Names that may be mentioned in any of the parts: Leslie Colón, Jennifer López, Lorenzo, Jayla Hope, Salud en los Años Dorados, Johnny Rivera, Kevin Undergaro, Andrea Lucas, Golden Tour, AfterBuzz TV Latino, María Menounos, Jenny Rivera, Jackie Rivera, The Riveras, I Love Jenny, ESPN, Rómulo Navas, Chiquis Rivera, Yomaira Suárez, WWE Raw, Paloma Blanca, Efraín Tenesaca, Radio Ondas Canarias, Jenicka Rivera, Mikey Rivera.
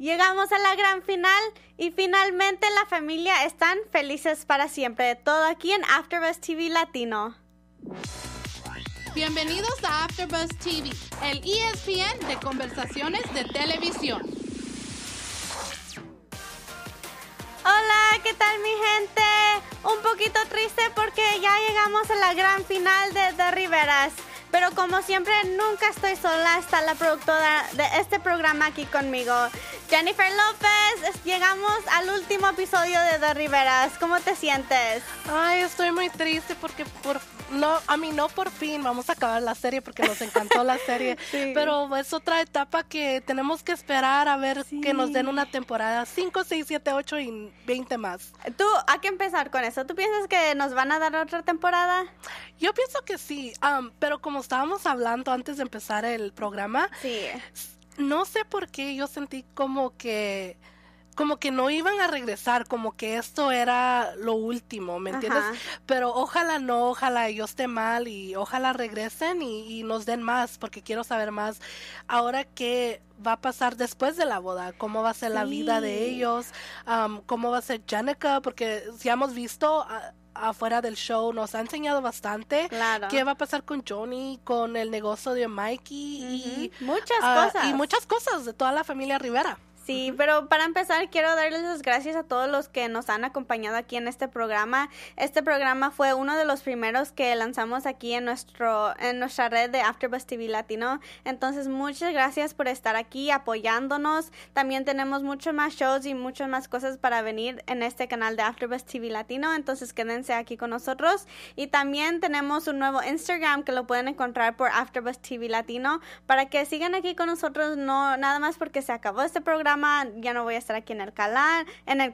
Llegamos a la gran final y finalmente la familia están felices para siempre. Todo aquí en AfterBuzz TV Latino. Bienvenidos a AfterBuzz TV, el ESPN de conversaciones de televisión. Hola, ¿qué tal mi gente? Un poquito triste porque ya llegamos a la gran final de The Riveras. Pero como siempre, nunca estoy sola, está la productora de este programa aquí conmigo, Jennifer López. Llegamos al último episodio de The Riveras. ¿Cómo te sientes? Ay, estoy muy triste porque no por fin vamos a acabar la serie porque nos encantó la serie. Sí. Pero es otra etapa que tenemos que esperar a ver que nos den una temporada 5, 6, 7, 8 y 20 más. Tú, hay que empezar con eso. ¿Tú piensas que nos van a dar otra temporada? Yo pienso que sí, pero como estábamos hablando antes de empezar el programa, no sé por qué yo sentí como que no iban a regresar, como que esto era lo último, ¿me entiendes? Ajá. Pero ojalá no, ojalá yo esté mal y ojalá regresen y nos den más, porque quiero saber más ahora qué va a pasar después de la boda, cómo va a ser la vida de ellos, cómo va a ser Jenicka, porque si hemos visto afuera del show nos ha enseñado bastante qué va a pasar con Johnny, con el negocio de Mikey y muchas cosas de toda la familia Rivera. Sí, pero para empezar quiero darles las gracias a todos los que nos han acompañado aquí en este programa. Este programa fue uno de los primeros que lanzamos aquí en nuestra red de AfterBuzz TV Latino. Entonces muchas gracias por estar aquí apoyándonos. También tenemos muchos más shows y muchas más cosas para venir en este canal de AfterBuzz TV Latino. Entonces quédense aquí con nosotros. Y también tenemos un nuevo Instagram que lo pueden encontrar por AfterBuzz TV Latino para que sigan aquí con nosotros. No nada más porque se acabó este programa. Ya no voy a estar aquí en el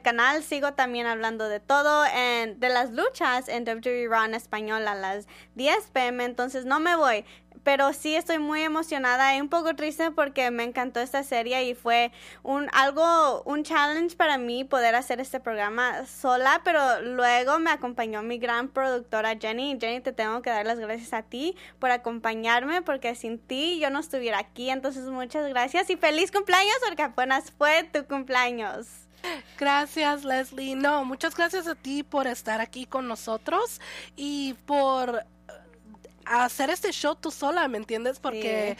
canal. Sigo también hablando de todo, de las luchas en WWE Raw en español a las 10 p.m. Entonces no me voy. Pero sí estoy muy emocionada y un poco triste porque me encantó esta serie y fue un challenge para mí poder hacer este programa sola, pero luego me acompañó mi gran productora Jenny. Jenny, te tengo que dar las gracias a ti por acompañarme porque sin ti yo no estuviera aquí, entonces muchas gracias y feliz cumpleaños porque apenas fue tu cumpleaños. Gracias, Leslie. No, muchas gracias a ti por estar aquí con nosotros y por hacer este show tú sola, ¿me entiendes? Porque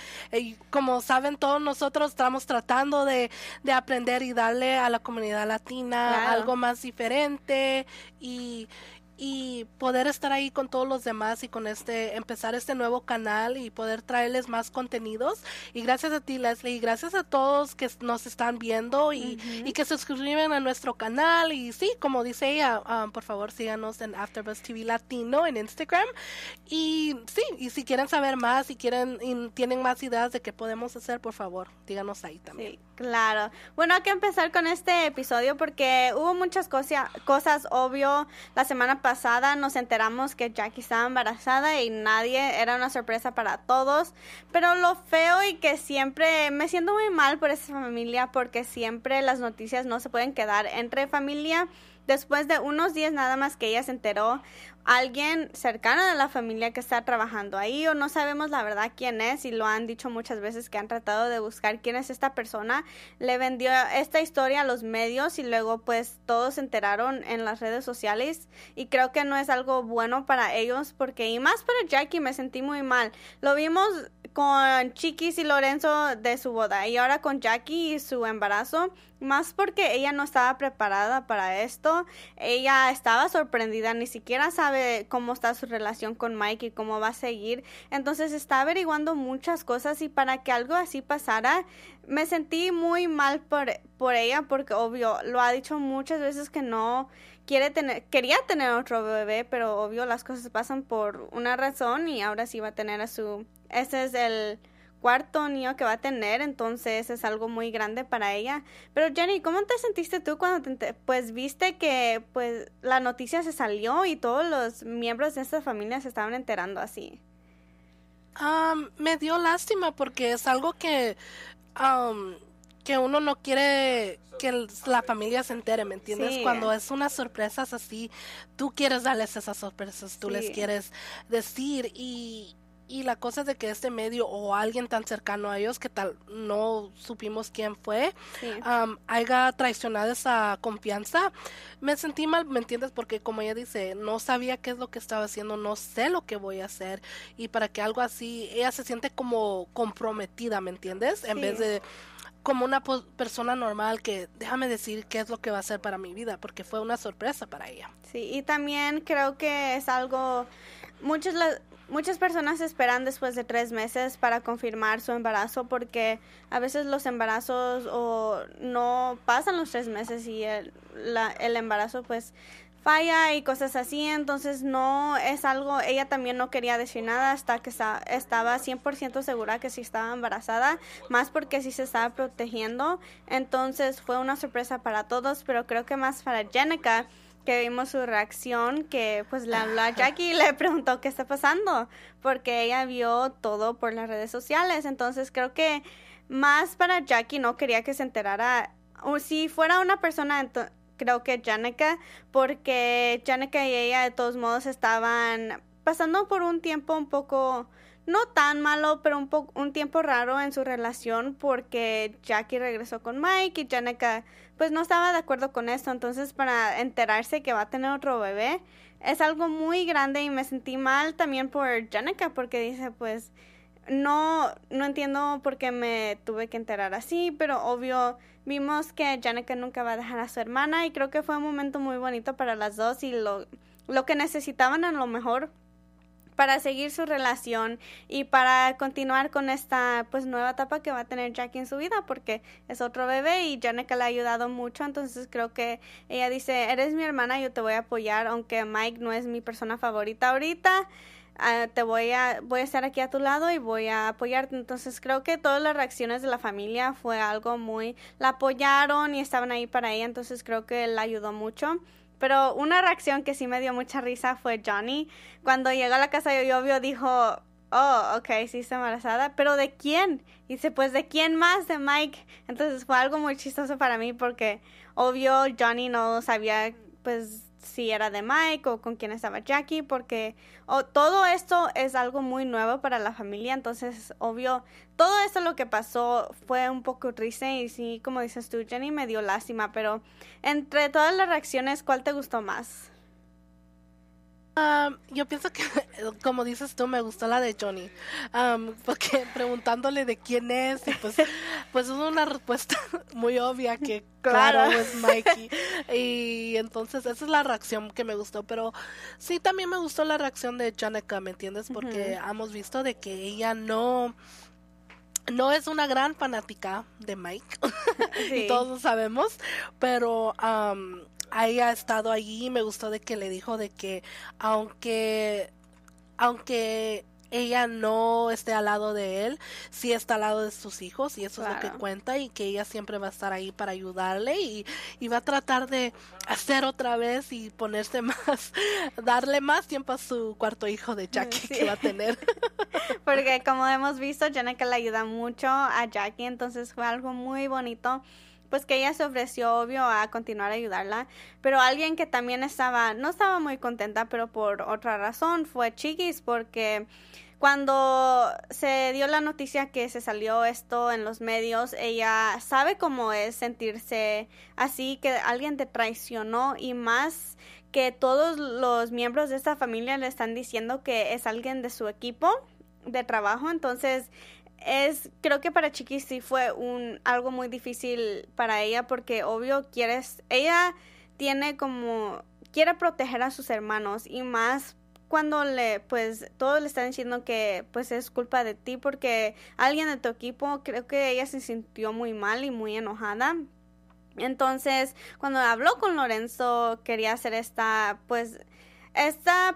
como saben todos nosotros estamos tratando de aprender y darle a la comunidad latina algo más diferente y poder estar ahí con todos los demás y con empezar este nuevo canal y poder traerles más contenidos. Y gracias a ti, Leslie, y gracias a todos que nos están viendo y que se suscriben a nuestro canal. Y sí, como dice ella, por favor síganos en AfterBuzz TV Latino en Instagram. Y sí, y si quieren saber más y tienen más ideas de qué podemos hacer, por favor, díganos ahí también. Sí, claro. Bueno, hay que empezar con este episodio porque hubo muchas cosas, obvio, la semana pasada nos enteramos que Jackie estaba embarazada y era una sorpresa para todos, pero lo feo y que siempre me siento muy mal por esa familia porque siempre las noticias no se pueden quedar entre familia. Después de unos días nada más que ella se enteró, alguien cercano de la familia que está trabajando ahí o no sabemos la verdad quién es y lo han dicho muchas veces que han tratado de buscar quién es esta persona, le vendió esta historia a los medios y luego pues todos se enteraron en las redes sociales y creo que no es algo bueno para ellos porque y más para Jackie, me sentí muy mal. Lo vimos con Chiquis y Lorenzo de su boda y ahora con Jackie y su embarazo, más porque ella no estaba preparada para esto, ella estaba sorprendida, ni siquiera sabe cómo está su relación con Mike y cómo va a seguir, entonces está averiguando muchas cosas y para que algo así pasara, me sentí muy mal por ella porque obvio, lo ha dicho muchas veces que no quería tener otro bebé, pero obvio las cosas pasan por una razón y ahora sí va a tener ese es el cuarto niño que va a tener, entonces es algo muy grande para ella. Pero Jenny, ¿cómo te sentiste tú cuando pues viste que pues la noticia se salió y todos los miembros de esta familia se estaban enterando así? Me dio lástima porque es algo que uno no quiere que la familia se entere, ¿me entiendes? Sí. Cuando es unas sorpresas así, tú quieres darles esas sorpresas, tú les quieres decir Y la cosa es de que este medio o alguien tan cercano a ellos, que tal no supimos quién fue, sí, haya traicionado esa confianza. Me sentí mal, ¿me entiendes? Porque como ella dice, no sabía qué es lo que estaba haciendo, no sé lo que voy a hacer. Y para que algo así, ella se siente como comprometida, ¿me entiendes? Sí. En vez de como una persona normal que déjame decir qué es lo que va a hacer para mi vida, porque fue una sorpresa para ella. Sí, y también creo que es algo... Muchas personas esperan después de 3 meses para confirmar su embarazo, porque a veces los embarazos o no pasan los 3 meses y el embarazo pues falla y cosas así. Entonces no es algo, ella también no quería decir nada hasta que estaba 100% segura que sí estaba embarazada, más porque sí se estaba protegiendo. Entonces fue una sorpresa para todos, pero creo que más para Jenicka, que vimos su reacción, que pues le habló a Jackie y le preguntó qué está pasando, porque ella vio todo por las redes sociales. Entonces creo que más para Jackie, no quería que se enterara, o si fuera una persona, creo que Jenicka, porque Jenicka y ella de todos modos estaban pasando por un tiempo un poco, no tan malo, pero un tiempo raro en su relación, porque Jackie regresó con Mike y Jenicka pues no estaba de acuerdo con esto. Entonces para enterarse que va a tener otro bebé es algo muy grande, y me sentí mal también por Jenicka, porque dice pues no entiendo por qué me tuve que enterar así, pero obvio vimos que Jenicka nunca va a dejar a su hermana, y creo que fue un momento muy bonito para las dos y lo que necesitaban a lo mejor para seguir su relación y para continuar con esta pues nueva etapa que va a tener Jackie en su vida, porque es otro bebé y Jenicka le ha ayudado mucho. Entonces creo que ella dice, eres mi hermana, yo te voy a apoyar, aunque Mike no es mi persona favorita ahorita, voy a estar aquí a tu lado y voy a apoyarte. Entonces creo que todas las reacciones de la familia fue algo muy, la apoyaron y estaban ahí para ella, entonces creo que la ayudó mucho. Pero una reacción que sí me dio mucha risa fue Johnny. Cuando llegó a la casa de Yovio dijo, oh, ok, sí está embarazada, ¿pero de quién? Y dice, pues, ¿de quién más? De Mike. Entonces fue algo muy chistoso para mí, porque obvio Johnny no sabía, pues, si era de Mike o con quién estaba Jackie, porque todo esto es algo muy nuevo para la familia. Entonces, obvio, todo esto lo que pasó fue un poco triste, y sí, como dices tú, Jenny, me dio lástima. Pero entre todas las reacciones, ¿cuál te gustó más? Yo pienso que, como dices tú, me gustó la de Johnny, porque preguntándole de quién es, y pues es una respuesta muy obvia que claro es Mikey, y entonces esa es la reacción que me gustó. Pero sí, también me gustó la reacción de Jenicka, ¿me entiendes? Porque hemos visto de que ella no es una gran fanática de Mike, sí, y todos lo sabemos, pero... ella ha estado allí, y me gustó de que le dijo de que aunque ella no esté al lado de él, sí está al lado de sus hijos, y eso claro, es lo que cuenta, y que ella siempre va a estar ahí para ayudarle, y va a tratar de hacer otra vez y ponerse más, darle más tiempo a su cuarto hijo de Jackie, sí, que va a tener. Porque como hemos visto, Jenicka le ayuda mucho a Jackie, entonces fue algo muy bonito, pues que ella se ofreció, obvio, a continuar a ayudarla. Pero alguien que también no estaba muy contenta, pero por otra razón, fue Chiquis, porque cuando se dio la noticia que se salió esto en los medios, ella sabe cómo es sentirse así, que alguien te traicionó, y más que todos los miembros de esta familia le están diciendo que es alguien de su equipo de trabajo. Entonces... creo que para Chiquis sí fue algo muy difícil para ella, porque obvio ella quiere proteger a sus hermanos, y más cuando pues todos le están diciendo que pues es culpa de ti porque alguien de tu equipo. Creo que ella se sintió muy mal y muy enojada. Entonces cuando habló con Lorenzo, quería hacer esta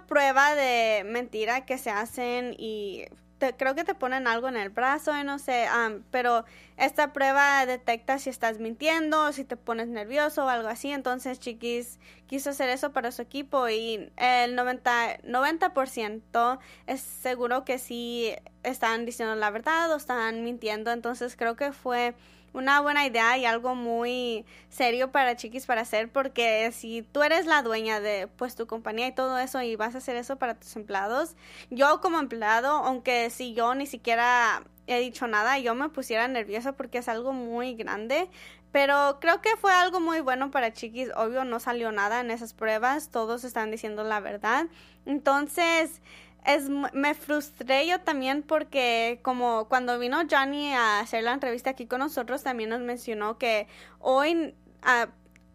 prueba de mentira que se hacen, y creo que te ponen algo en el brazo y no sé, pero esta prueba detecta si estás mintiendo o si te pones nervioso o algo así. Entonces Chiquis quiso hacer eso para su equipo, y el 90% es seguro que sí están diciendo la verdad o están mintiendo. Entonces creo que fue una buena idea y algo muy serio para Chiquis para hacer, porque si tú eres la dueña de pues tu compañía y todo eso y vas a hacer eso para tus empleados, yo como empleado, aunque si yo ni siquiera he dicho nada, yo me pusiera nerviosa porque es algo muy grande. Pero creo que fue algo muy bueno para Chiquis. Obvio, no salió nada en esas pruebas. Todos están diciendo la verdad. Entonces, me frustré yo también porque como cuando vino Johnny a hacer la entrevista aquí con nosotros, también nos mencionó que hoy,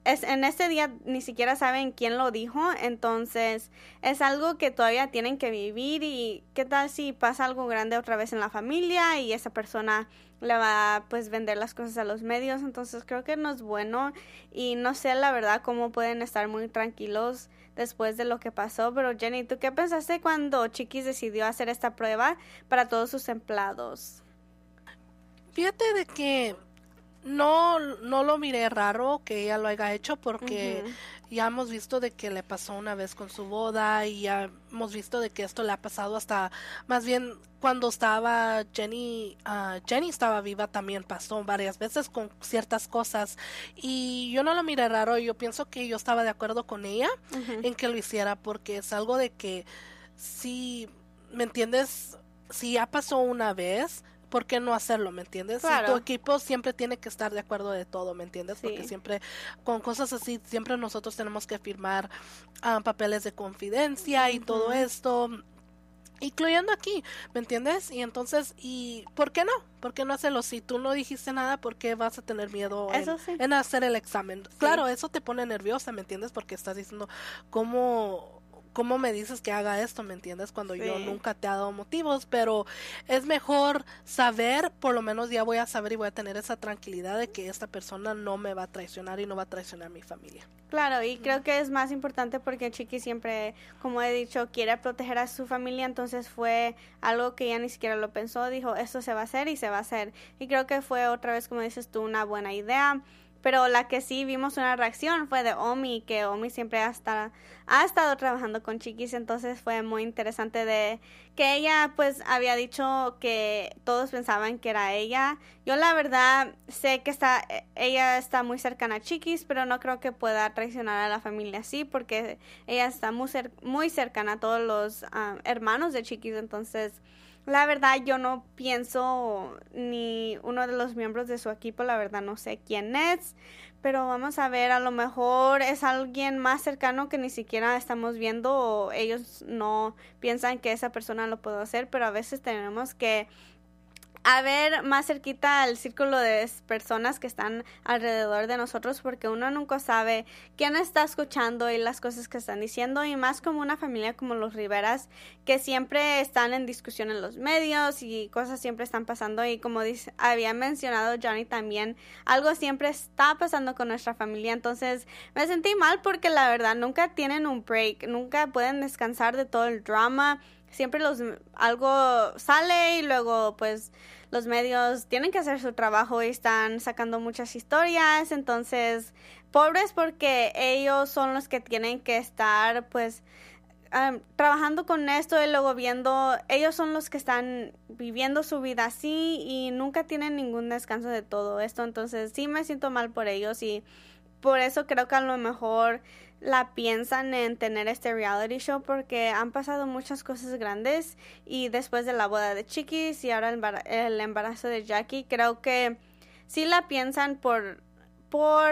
en este día ni siquiera saben quién lo dijo. Entonces, es algo que todavía tienen que vivir. Y qué tal si pasa algo grande otra vez en la familia y esa persona le va a pues vender las cosas a los medios. Entonces creo que no es bueno y no sé la verdad cómo pueden estar muy tranquilos después de lo que pasó. Pero Jenny, ¿tú qué pensaste cuando Chiquis decidió hacer esta prueba para todos sus empleados? Fíjate de que no lo miré raro que ella lo haya hecho porque ya hemos visto de que le pasó una vez con su boda y ya hemos visto de que esto le ha pasado hasta, más bien cuando estaba Jenny estaba viva también pasó varias veces con ciertas cosas y yo no lo miré raro. Yo pienso que yo estaba de acuerdo con ella en que lo hiciera porque es algo de que si, ¿me entiendes? Si ya pasó una vez, ¿por qué no hacerlo? ¿Me entiendes? Claro. Y tu equipo siempre tiene que estar de acuerdo de todo, ¿me entiendes? Sí. Porque siempre, con cosas así, siempre nosotros tenemos que firmar papeles de confidencia y todo esto, incluyendo aquí, ¿me entiendes? Y entonces, ¿y por qué no? ¿Por qué no hacerlo? Si tú no dijiste nada, ¿por qué vas a tener miedo en hacer el examen? Sí. Claro, eso te pone nerviosa, ¿me entiendes? Porque estás diciendo, ¿Cómo me dices que haga esto? ¿Me entiendes? Cuando yo nunca te he dado motivos, pero es mejor saber, por lo menos ya voy a saber y voy a tener esa tranquilidad de que esta persona no me va a traicionar y no va a traicionar a mi familia. Claro, y creo que es más importante porque Chiqui siempre, como he dicho, quiere proteger a su familia, entonces fue algo que ella ni siquiera lo pensó, dijo, esto se va a hacer y se va a hacer. Y creo que fue otra vez, como dices tú, una buena idea. Pero la que sí vimos una reacción fue de Omi, que Omi siempre ha estado trabajando con Chiquis, entonces fue muy interesante de que ella pues había dicho que todos pensaban que era ella. Yo la verdad sé que ella está muy cercana a Chiquis, pero no creo que pueda traicionar a la familia así, porque ella está muy cercana a todos los hermanos de Chiquis, entonces la verdad, yo no pienso ni uno de los miembros de su equipo, la verdad no sé quién es, pero vamos a ver, a lo mejor es alguien más cercano que ni siquiera estamos viendo o ellos no piensan que esa persona lo puede hacer, pero a veces tenemos que a ver más cerquita al círculo de personas que están alrededor de nosotros porque uno nunca sabe quién está escuchando y las cosas que están diciendo y más como una familia como los Riveras que siempre están en discusión en los medios y cosas siempre están pasando y como había mencionado Johnny también, algo siempre está pasando con nuestra familia, entonces me sentí mal porque la verdad nunca tienen un break, nunca pueden descansar de todo el drama. Siempre algo sale y luego pues los medios tienen que hacer su trabajo y están sacando muchas historias, entonces pobres porque ellos son los que tienen que estar pues trabajando con esto y luego viendo, ellos son los que están viviendo su vida así y nunca tienen ningún descanso de todo esto, entonces sí me siento mal por ellos y por eso creo que a lo mejor la piensan en tener este reality show porque han pasado muchas cosas grandes y después de la boda de Chiquis y ahora el embarazo de Jackie, creo que sí la piensan por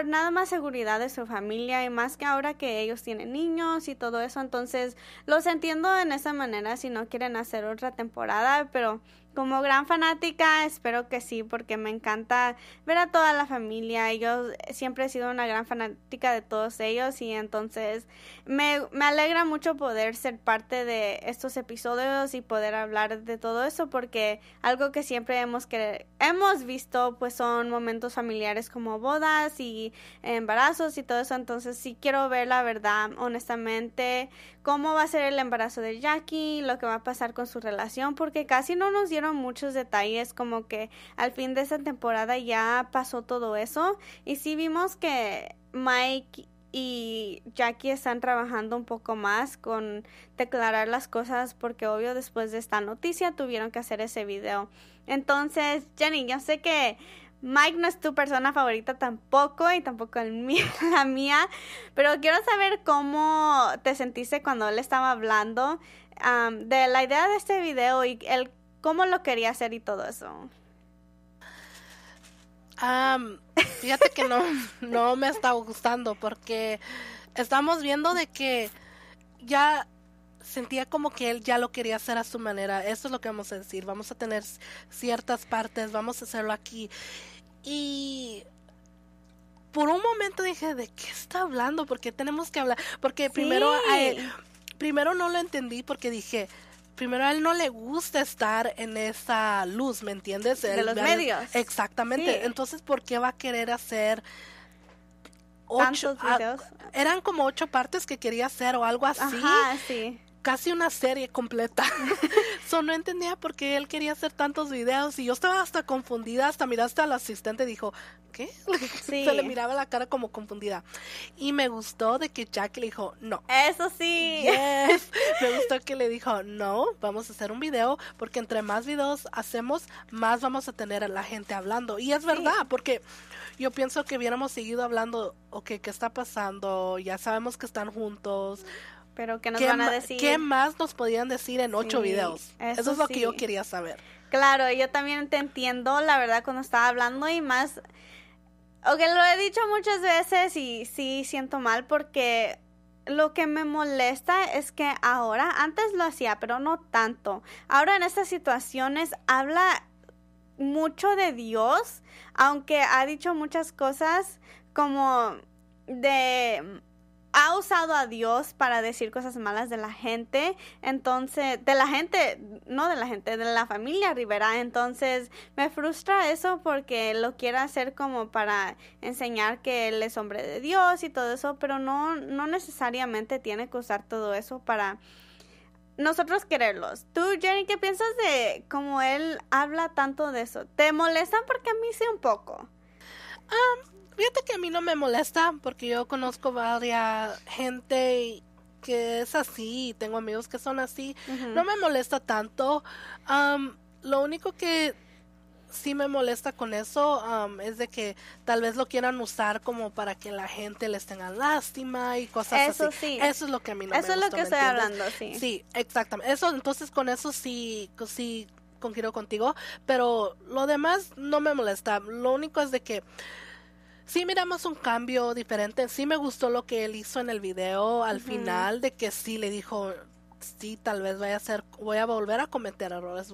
nada más seguridad de su familia y más que ahora que ellos tienen niños y todo eso, entonces los entiendo en esa manera si no quieren hacer otra temporada, pero como gran fanática espero que sí porque me encanta ver a toda la familia, yo siempre he sido una gran fanática de todos ellos y entonces me alegra mucho poder ser parte de estos episodios y poder hablar de todo eso porque algo que siempre hemos visto pues son momentos familiares como bodas y embarazos y todo eso, entonces sí quiero ver la verdad honestamente cómo va a ser el embarazo de Jackie, lo que va a pasar con su relación porque casi no nos dieron muchos detalles, como que al fin de esa temporada ya pasó todo eso y sí vimos que Mike y Jackie están trabajando un poco más con declarar las cosas porque obvio después de esta noticia tuvieron que hacer ese video. Entonces, Jenny, yo sé que Mike no es tu persona favorita tampoco, y tampoco la mía, pero quiero saber cómo te sentiste cuando él estaba hablando de la idea de este video y él cómo lo quería hacer y todo eso. Fíjate que no me está gustando, porque estamos viendo de que ya sentía como que él ya lo quería hacer a su manera. Eso es lo que vamos a decir. Vamos a tener ciertas partes, vamos a hacerlo aquí. Y por un momento dije, ¿de qué está hablando? Porque tenemos que hablar. Porque sí. Primero no lo entendí, porque dije, primero a él no le gusta estar en esa luz, ¿me entiendes? De los medios. Exactamente. Sí. Entonces, ¿por qué va a querer hacer 8 videos? Eran como 8 partes que quería hacer o algo así. Ajá, sí. Casi una serie completa. So, no entendía por qué él quería hacer tantos videos, y yo estaba hasta confundida, hasta miraste al asistente y dijo, ¿qué? Sí. Se le miraba la cara como confundida. Y me gustó de que Jackie le dijo, no. Eso sí. Yes. Me gustó que le dijo, no, vamos a hacer un video, porque entre más videos hacemos, más vamos a tener a la gente hablando. Y es verdad, sí, porque yo pienso que hubiéramos seguido hablando, ok, ¿qué está pasando? Ya sabemos que están juntos. Pero ¿qué nos van a decir? ¿Qué más nos podían decir en 8 videos? Eso es lo que yo quería saber. Claro, yo también te entiendo, la verdad, cuando estaba hablando, y más, aunque lo he dicho muchas veces y sí siento mal, porque lo que me molesta es que ahora, antes lo hacía, pero no tanto. Ahora en estas situaciones habla mucho de Dios, aunque ha dicho muchas cosas como de... ha usado a Dios para decir cosas malas de la gente, entonces, de la familia Rivera. Entonces, me frustra eso, porque lo quiere hacer como para enseñar que él es hombre de Dios y todo eso, pero no necesariamente tiene que usar todo eso para nosotros quererlos. Tú, Jenny, ¿qué piensas de cómo él habla tanto de eso? ¿Te molestan? Porque a mí sí un poco. Fíjate que a mí no me molesta, porque yo conozco varias gente que es así, y tengo amigos que son así. Uh-huh. No me molesta tanto. Lo único que sí me molesta con eso es de que tal vez lo quieran usar como para que la gente les tenga lástima y cosas eso así. Sí. Eso es lo que a mí no me gusta. Eso es lo que estoy hablando, sí. Sí, exactamente. Eso, entonces con eso sí conquiero contigo, pero lo demás no me molesta. Lo único es de que sí miramos un cambio diferente. Sí me gustó lo que él hizo en el video al final, de que sí le dijo, sí, tal vez voy a volver a cometer errores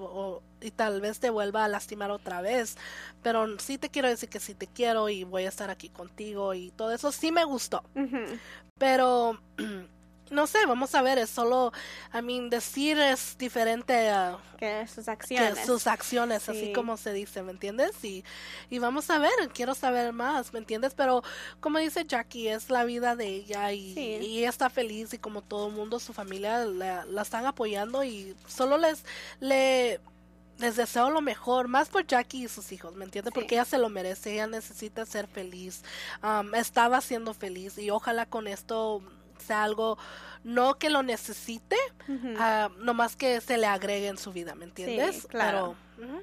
y tal vez te vuelva a lastimar otra vez, pero sí te quiero decir que sí te quiero y voy a estar aquí contigo y todo eso. Sí me gustó, pero no sé, vamos a ver. Es solo, decir es diferente a que sus acciones. Sí. Así como se dice, ¿me entiendes? Y vamos a ver, quiero saber más, ¿me entiendes? Pero como dice Jackie, es la vida de ella, y ella está feliz, y como todo el mundo, su familia la están apoyando, y solo les deseo lo mejor, más por Jackie y sus hijos, ¿me entiendes? Sí. Porque ella se lo merece, ella necesita ser feliz. Estaba siendo feliz, y ojalá con esto sea algo, no que lo necesite, nomás que se le agregue en su vida, ¿me entiendes? Sí, claro. Pero,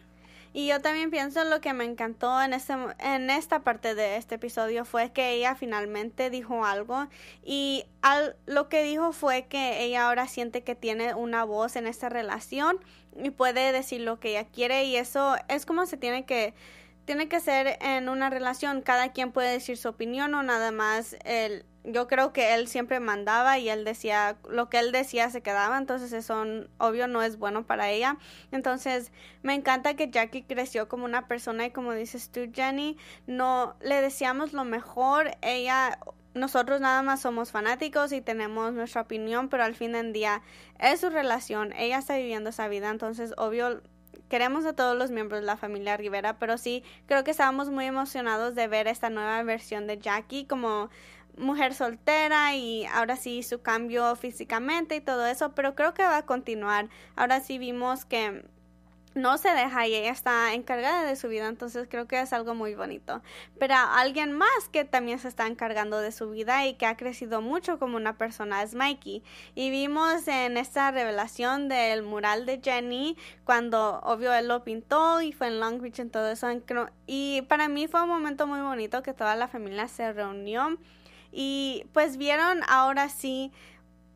y yo también pienso, lo que me encantó en esta parte de este episodio fue que ella finalmente dijo algo, y lo que dijo fue que ella ahora siente que tiene una voz en esta relación y puede decir lo que ella quiere, y eso es como se tiene que ser en una relación. Cada quien puede decir su opinión, o nada más el... Yo creo que él siempre mandaba, y él decía, lo que él decía se quedaba, entonces eso obvio no es bueno para ella. Entonces me encanta que Jackie creció como una persona, y como dices tú, Jenny, no le deseamos lo mejor. Nosotros nada más somos fanáticos y tenemos nuestra opinión, pero al fin del día es su relación, ella está viviendo esa vida, entonces obvio queremos a todos los miembros de la familia Rivera, pero sí creo que estábamos muy emocionados de ver esta nueva versión de Jackie como mujer soltera, y ahora sí su cambio físicamente y todo eso, pero creo que va a continuar. Ahora sí vimos que no se deja y ella está encargada de su vida, entonces creo que es algo muy bonito. Pero alguien más que también se está encargando de su vida y que ha crecido mucho como una persona es Mikey, y vimos en esta revelación del mural de Jenny cuando obvio él lo pintó y fue en Long Beach y todo eso, y para mí fue un momento muy bonito que toda la familia se reunió y pues vieron ahora sí.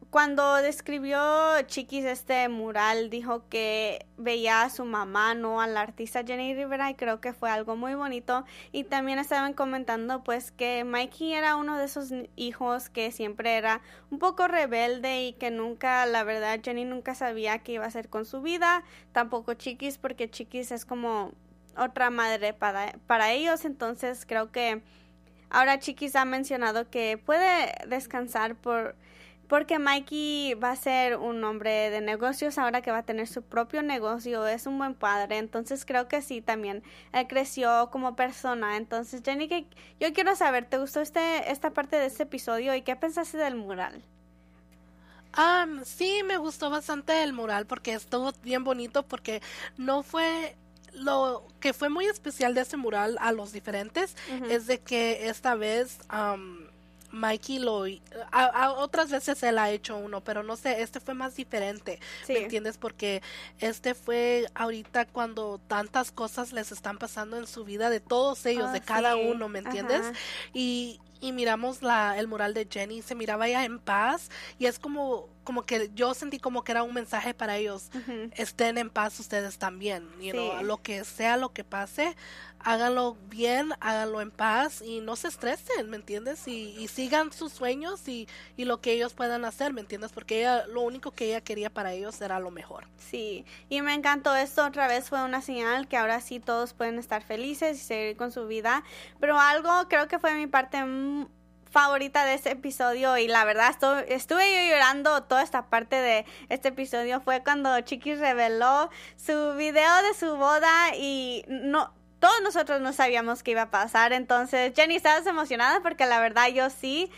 Cuando describió Chiquis este mural, dijo que veía a su mamá, no a la artista Jenny Rivera, y creo que fue algo muy bonito. Y también estaban comentando pues que Mikey era uno de esos hijos que siempre era un poco rebelde y que nunca, la verdad, Jenny nunca sabía qué iba a hacer con su vida, tampoco Chiquis, porque Chiquis es como otra madre para ellos, entonces creo que ahora Chiquis ha mencionado que puede descansar porque Mikey va a ser un hombre de negocios ahora que va a tener su propio negocio, es un buen padre, entonces creo que sí también, él creció como persona. Entonces Jenny, yo quiero saber, ¿te gustó esta parte de este episodio y qué pensaste del mural? Sí, me gustó bastante el mural porque estuvo bien bonito, porque no fue... Lo que fue muy especial de ese mural a los diferentes es de que esta vez... Mikey otras veces él ha hecho uno, pero no sé, este fue más diferente, sí. ¿Me entiendes? Porque este fue ahorita cuando tantas cosas les están pasando en su vida, de todos ellos, de cada uno, ¿me entiendes? Y miramos el mural de Jenny, se miraba ella en paz, y es como que yo sentí como que era un mensaje para ellos, estén en paz ustedes también, you know, lo que sea, lo que pase, háganlo bien, háganlo en paz, y no se estresen, ¿me entiendes? Y sigan sus sueños y lo que ellos puedan hacer, ¿me entiendes? Porque ella, lo único que ella quería para ellos era lo mejor. Sí, y me encantó esto, otra vez fue una señal que ahora sí todos pueden estar felices y seguir con su vida, pero algo creo que fue mi parte favorita de este episodio, y la verdad estuve yo llorando toda esta parte de este episodio, fue cuando Chiquis reveló su video de su boda y todos nosotros no sabíamos qué iba a pasar. Entonces, Jenny, ¿estabas emocionada? Porque la verdad yo sí,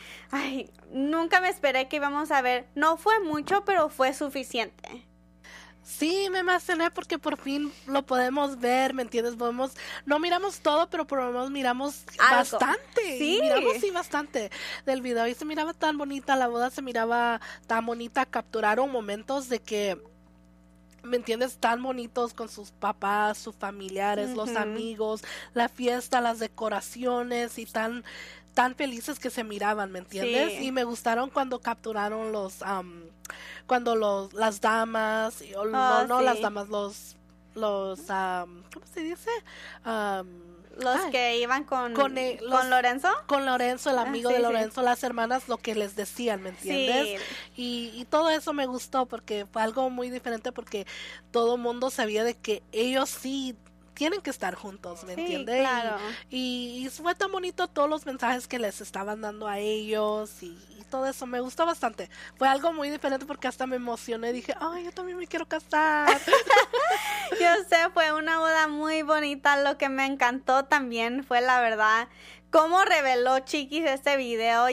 nunca me esperé que íbamos a ver, no fue mucho, pero fue suficiente. Sí, me emocioné porque por fin lo podemos ver, ¿me entiendes? No miramos todo, pero por lo menos miramos algo. Bastante. Sí. Miramos bastante del video y se miraba tan bonita, la boda se miraba tan bonita, capturaron momentos de que, ¿me entiendes? Tan bonitos con sus papás, sus familiares, los amigos, la fiesta, las decoraciones y tan felices que se miraban, ¿me entiendes? Sí. Y me gustaron cuando capturaron las damas, las damas, ¿cómo se dice? Que iban con Lorenzo. Con Lorenzo, el amigo de Lorenzo, las hermanas, lo que les decían, ¿me entiendes? Sí. Y todo eso me gustó porque fue algo muy diferente porque todo mundo sabía de que ellos sí tienen que estar juntos, ¿me entiendes? Claro. Y fue tan bonito todos los mensajes que les estaban dando a ellos y todo eso, me gustó bastante. Fue algo muy diferente porque hasta me emocioné, dije, yo también me quiero casar. Yo sé, fue una boda muy bonita, lo que me encantó también fue la verdad cómo reveló Chiquis este video.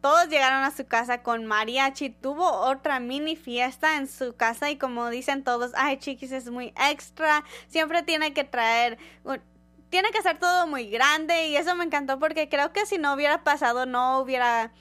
Todos llegaron a su casa con mariachi, tuvo otra mini fiesta en su casa y como dicen todos, Chiquis es muy extra, siempre tiene que traer... Tiene que hacer todo muy grande y eso me encantó porque creo que si no hubiera pasado, no hubiera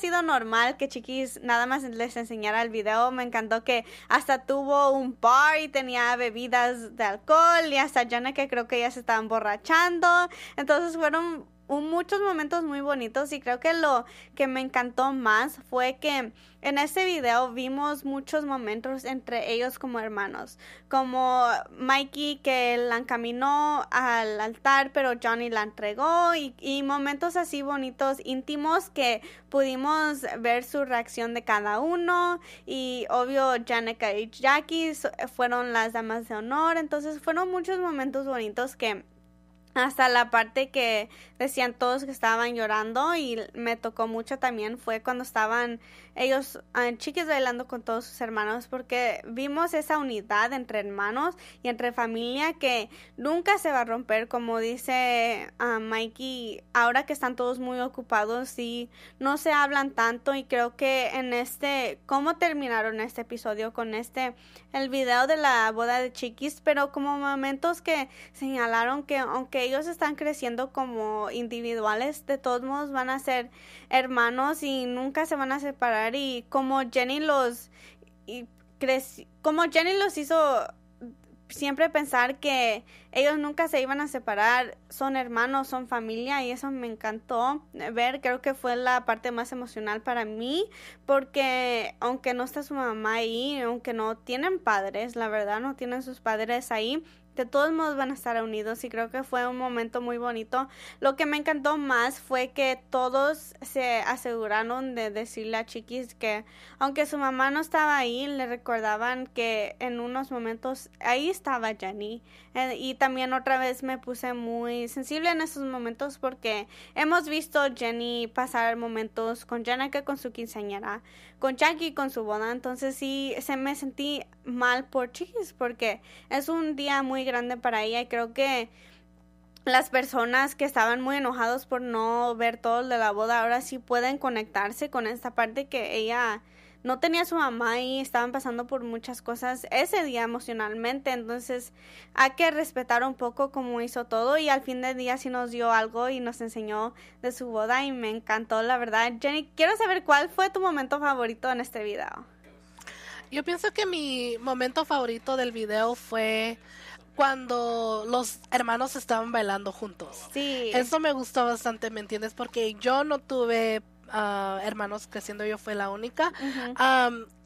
sido normal que Chiquis nada más les enseñara el video. Me encantó que hasta tuvo un bar y tenía bebidas de alcohol y hasta Jenny, que creo que ya se estaban emborrachando. Entonces fueron muchos momentos muy bonitos y creo que lo que me encantó más fue que en este video vimos muchos momentos entre ellos como hermanos, como Mikey que la encaminó al altar pero Johnny la entregó y momentos así bonitos, íntimos, que pudimos ver su reacción de cada uno y obvio Jenicka y Jackie fueron las damas de honor, entonces fueron muchos momentos bonitos que Hasta la parte que decían todos que estaban llorando, y me tocó mucho también fue cuando estaban ellos, Chiquis, bailando con todos sus hermanos, porque vimos esa unidad entre hermanos y entre familia que nunca se va a romper. Como dice Mikey, ahora que están todos muy ocupados y no se hablan tanto, y creo que en cómo terminaron este episodio con el video de la boda de Chiquis, pero como momentos que señalaron que aunque ellos están creciendo como individuales, de todos modos van a ser hermanos y nunca se van a separar. Y como Jenny los hizo siempre pensar que ellos nunca se iban a separar, son hermanos, son familia, y eso me encantó ver. Creo que fue la parte más emocional para mí, porque aunque no está su mamá ahí, aunque no tienen padres, la verdad no tienen sus padres ahí, de todos modos van a estar unidos, y creo que fue un momento muy bonito. Lo que me encantó más fue que todos se aseguraron de decirle a Chiquis que aunque su mamá no estaba ahí, le recordaban que en unos momentos ahí estaba Jenny. Y también otra vez me puse muy sensible en esos momentos, porque hemos visto Jenny pasar momentos con Jenicka, con su quinceañera, con Jackie, con su boda. Entonces sí, me sentí mal por Chiquis, porque es un día muy grande para ella, y creo que las personas que estaban muy enojados por no ver todo de la boda ahora sí pueden conectarse con esta parte que ella no tenía a su mamá y estaban pasando por muchas cosas ese día emocionalmente. Entonces hay que respetar un poco cómo hizo todo, y al fin del día sí nos dio algo y nos enseñó de su boda, y me encantó, la verdad. Jenny, quiero saber cuál fue tu momento favorito en este video. Yo pienso que mi momento favorito del video fue cuando los hermanos estaban bailando juntos. Sí. Eso me gustó bastante, ¿me entiendes? Porque yo no tuve hermanos creciendo, yo fui la única.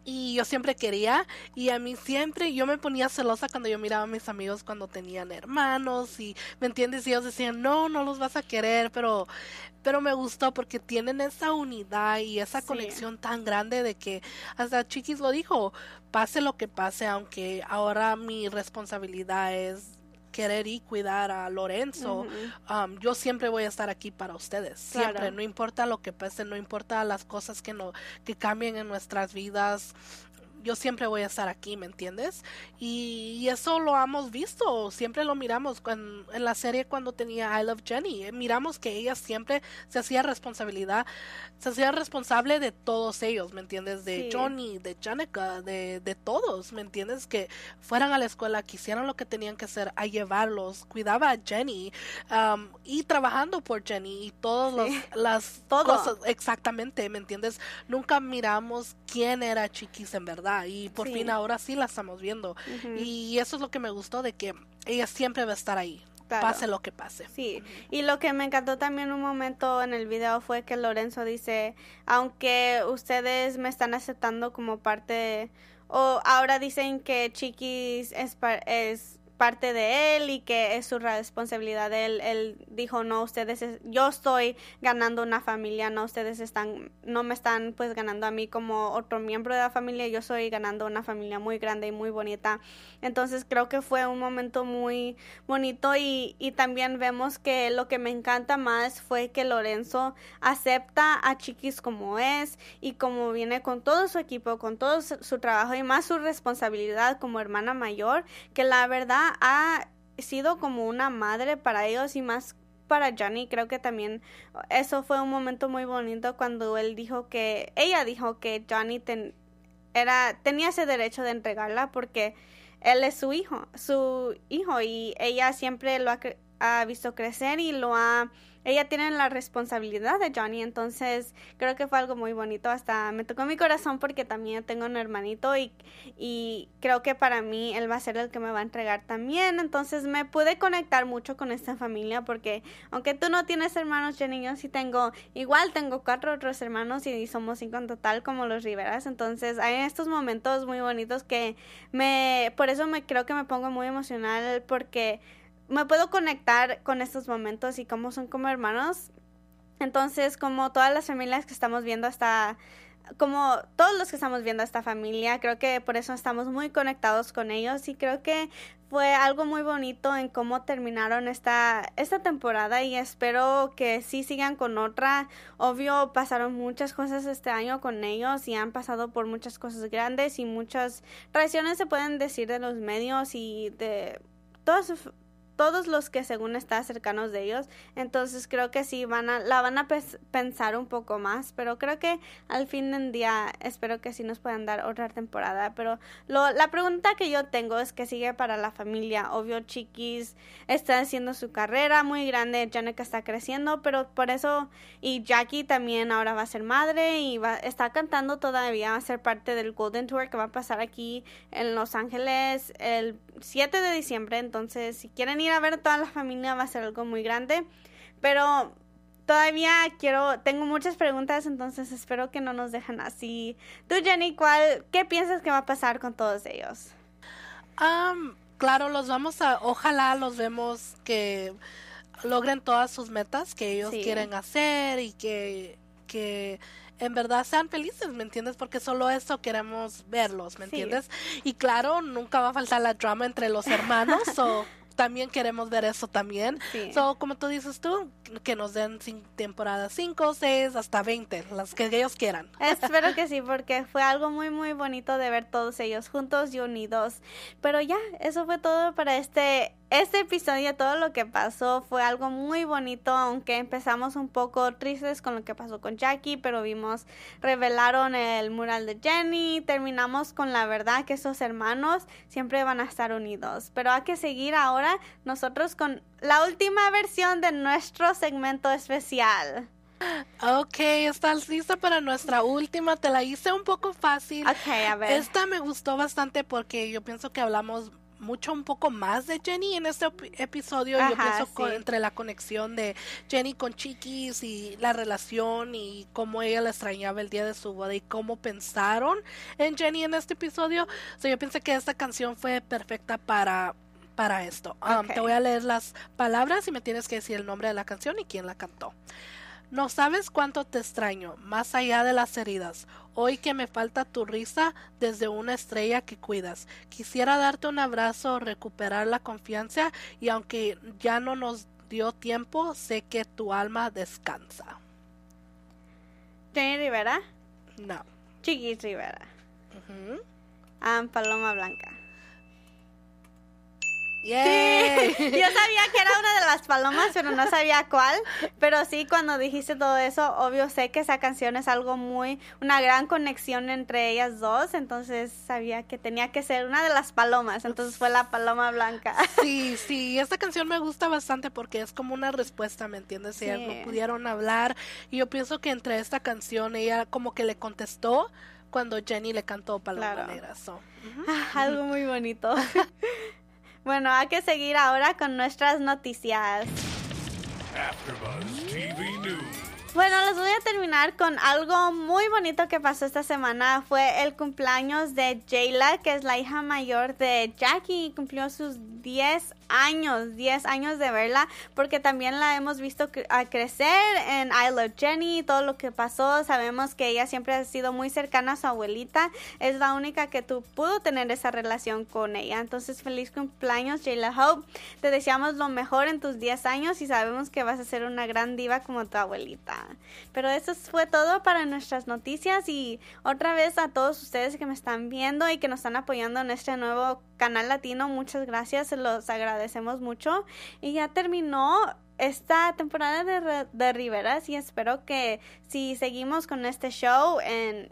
Y yo siempre quería, y a mí siempre, yo me ponía celosa cuando yo miraba a mis amigos cuando tenían hermanos, y ¿me entiendes? Y ellos decían, no, no los vas a querer, pero me gustó porque tienen esa unidad y esa conexión tan grande, de que hasta Chiquis lo dijo, pase lo que pase, aunque ahora mi responsabilidad es querer y cuidar a Lorenzo, yo siempre voy a estar aquí para ustedes, siempre, no importa lo que pase, no importa las cosas que cambien en nuestras vidas, yo siempre voy a estar aquí, ¿me entiendes? Y eso lo hemos visto, siempre lo miramos en la serie cuando tenía I Love Jenny, miramos que ella siempre se hacía responsable de todos ellos, ¿me entiendes? De Johnny, de Jenicka, de todos, ¿me entiendes? Que fueran a la escuela, que hicieran lo que tenían que hacer, a llevarlos, cuidaba a Jenny, y trabajando por Jenny, y todas las cosas, exactamente, ¿me entiendes? Nunca miramos quién era Chiquis en verdad, y por fin ahora sí la estamos viendo. Y eso es lo que me gustó, de que ella siempre va a estar ahí, pase lo que pase. Y lo que me encantó también un momento en el video fue que Lorenzo dice, aunque ustedes me están aceptando como parte, o ahora dicen que Chiquis es parte de él y que es su responsabilidad de él, él dijo, no, yo estoy ganando una familia, no, ustedes no me están pues ganando a mí como otro miembro de la familia, yo estoy ganando una familia muy grande y muy bonita. Entonces creo que fue un momento muy bonito, y también vemos que lo que me encanta más fue que Lorenzo acepta a Chiquis como es, y como viene con todo su equipo, con todo su trabajo, y más su responsabilidad como hermana mayor, que la verdad ha sido como una madre para ellos, y más para Johnny. Creo que también eso fue un momento muy bonito cuando ella dijo que Johnny tenía ese derecho de entregarla porque él es su hijo, y ella siempre lo ha visto crecer, y ella tiene la responsabilidad de Johnny. Entonces creo que fue algo muy bonito, hasta me tocó mi corazón porque también tengo un hermanito, y creo que para mí él va a ser el que me va a entregar también. Entonces me pude conectar mucho con esta familia, porque aunque tú no tienes hermanos, Jenny, yo sí tengo, igual tengo 4 otros hermanos, y somos 5 en total como los Riveras. Entonces hay estos momentos muy bonitos que por eso creo que me pongo muy emocional, porque me puedo conectar con estos momentos y cómo son como hermanos. Entonces, como todas las familias que estamos viendo hasta como todos los que estamos viendo a esta familia, creo que por eso estamos muy conectados con ellos, y creo que fue algo muy bonito en cómo terminaron esta temporada, y espero que sí sigan con otra. Obvio, pasaron muchas cosas este año con ellos y han pasado por muchas cosas grandes y muchas traiciones, se pueden decir, de los medios y de todos los que según están cercanos de ellos. Entonces creo que sí la van a pensar un poco más, pero creo que al fin del día espero que sí nos puedan dar otra temporada. Pero la pregunta que yo tengo es que sigue para la familia. Obvio, Chiquis está haciendo su carrera muy grande, Jenicka está creciendo, pero por eso, y Jackie también ahora va a ser madre y está cantando todavía, va a ser parte del Golden Tour que va a pasar aquí en Los Ángeles el 7 de diciembre, entonces si quieren ir a ver toda la familia va a ser algo muy grande. Pero todavía tengo muchas preguntas, entonces espero que no nos dejen así. Tú, Jenny, ¿qué piensas que va a pasar con todos ellos? Claro, ojalá los vemos que logren todas sus metas que ellos quieren hacer y que en verdad sean felices, ¿me entiendes? Porque solo eso queremos verlos, ¿me entiendes? Y claro, nunca va a faltar la drama entre los hermanos, o también queremos ver eso también. So, como tú dices tú, que nos den temporadas 5, 6, hasta 20, las que ellos quieran. Espero que sí, porque fue algo muy, muy bonito de ver todos ellos juntos y unidos. Pero ya, eso fue todo para este episodio. Todo lo que pasó fue algo muy bonito, aunque empezamos un poco tristes con lo que pasó con Jackie, pero revelaron el mural de Jenny, terminamos con la verdad que esos hermanos siempre van a estar unidos. Pero hay que seguir ahora nosotros con la última versión de nuestro segmento especial. Ok, ¿estás lista para nuestra última? Te la hice un poco fácil. Ok, a ver. Esta me gustó bastante porque yo pienso que hablamos un poco más de Jenny en este episodio. Yo pienso entre la conexión de Jenny con Chiquis y la relación y cómo ella la extrañaba el día de su boda y cómo pensaron en Jenny en este episodio. So, yo pensé que esta canción fue perfecta para esto. Te voy a leer las palabras y me tienes que decir el nombre de la canción y quién la cantó. No sabes cuánto te extraño, más allá de las heridas. Hoy que me falta tu risa desde una estrella que cuidas. Quisiera darte un abrazo, recuperar la confianza y aunque ya no nos dio tiempo, sé que tu alma descansa. ¿Jenny Rivera? No. Chiquis Rivera. Paloma Blanca. Yeah. Sí. Yo sabía que era una de las palomas, pero no sabía cuál. Pero sí, cuando dijiste todo eso, obvio sé que esa canción es algo una gran conexión entre ellas dos. Entonces sabía que tenía que ser una de las palomas. Entonces fue la Paloma Blanca. Sí, esta canción me gusta bastante porque es como una respuesta, ¿me entiendes? Ellas no pudieron hablar y yo pienso que entre esta canción ella como que le contestó cuando Jenny le cantó Paloma Negra. Algo muy bonito. Bueno, hay que seguir ahora con nuestras noticias. AfterBuzz TV News. Bueno, les voy a terminar con algo muy bonito que pasó esta semana. Fue el cumpleaños de Jayla, que es la hija mayor de Jackie. Cumplió sus 10 años de verla, porque también la hemos visto crecer en I Love Jenny, todo lo que pasó. Sabemos que ella siempre ha sido muy cercana a su abuelita. Es la única que pudo tener esa relación con ella. Entonces, feliz cumpleaños, Jayla Hope. Te deseamos lo mejor en tus 10 años y sabemos que vas a ser una gran diva como tu abuelita. Pero eso fue todo para nuestras noticias y otra vez a todos ustedes que me están viendo y que nos están apoyando en este nuevo canal latino, muchas gracias, se los agradecemos mucho. Y ya terminó esta temporada de Riveras y espero que si seguimos con este show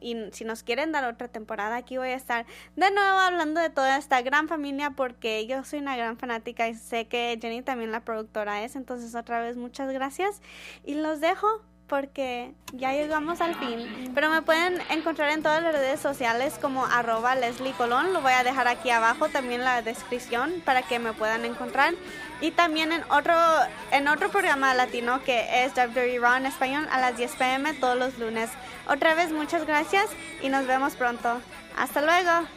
y si nos quieren dar otra temporada, aquí voy a estar de nuevo hablando de toda esta gran familia porque yo soy una gran fanática y sé que Jenny también la productora es. Entonces otra vez muchas gracias y los dejo porque ya llegamos al fin. Pero me pueden encontrar en todas las redes sociales como @LeslieColón. Lo voy a dejar aquí abajo también en la descripción para que me puedan encontrar. Y también en otro programa latino que es WWE Raw en español a las 10 p.m. todos los lunes. Otra vez muchas gracias y nos vemos pronto. Hasta luego.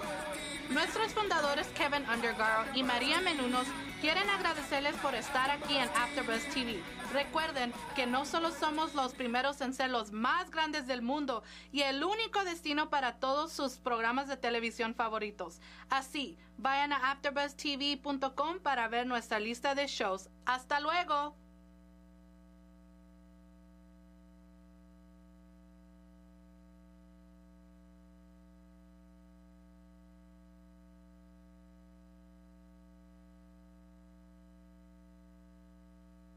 Nuestros fundadores Kevin Undergaro y María Menounos Quieren agradecerles por estar aquí en AfterBuzz TV. Recuerden que no solo somos los primeros en ser los más grandes del mundo y el único destino para todos sus programas de televisión favoritos. Así, vayan a AfterBuzzTV.com para ver nuestra lista de shows. ¡Hasta luego!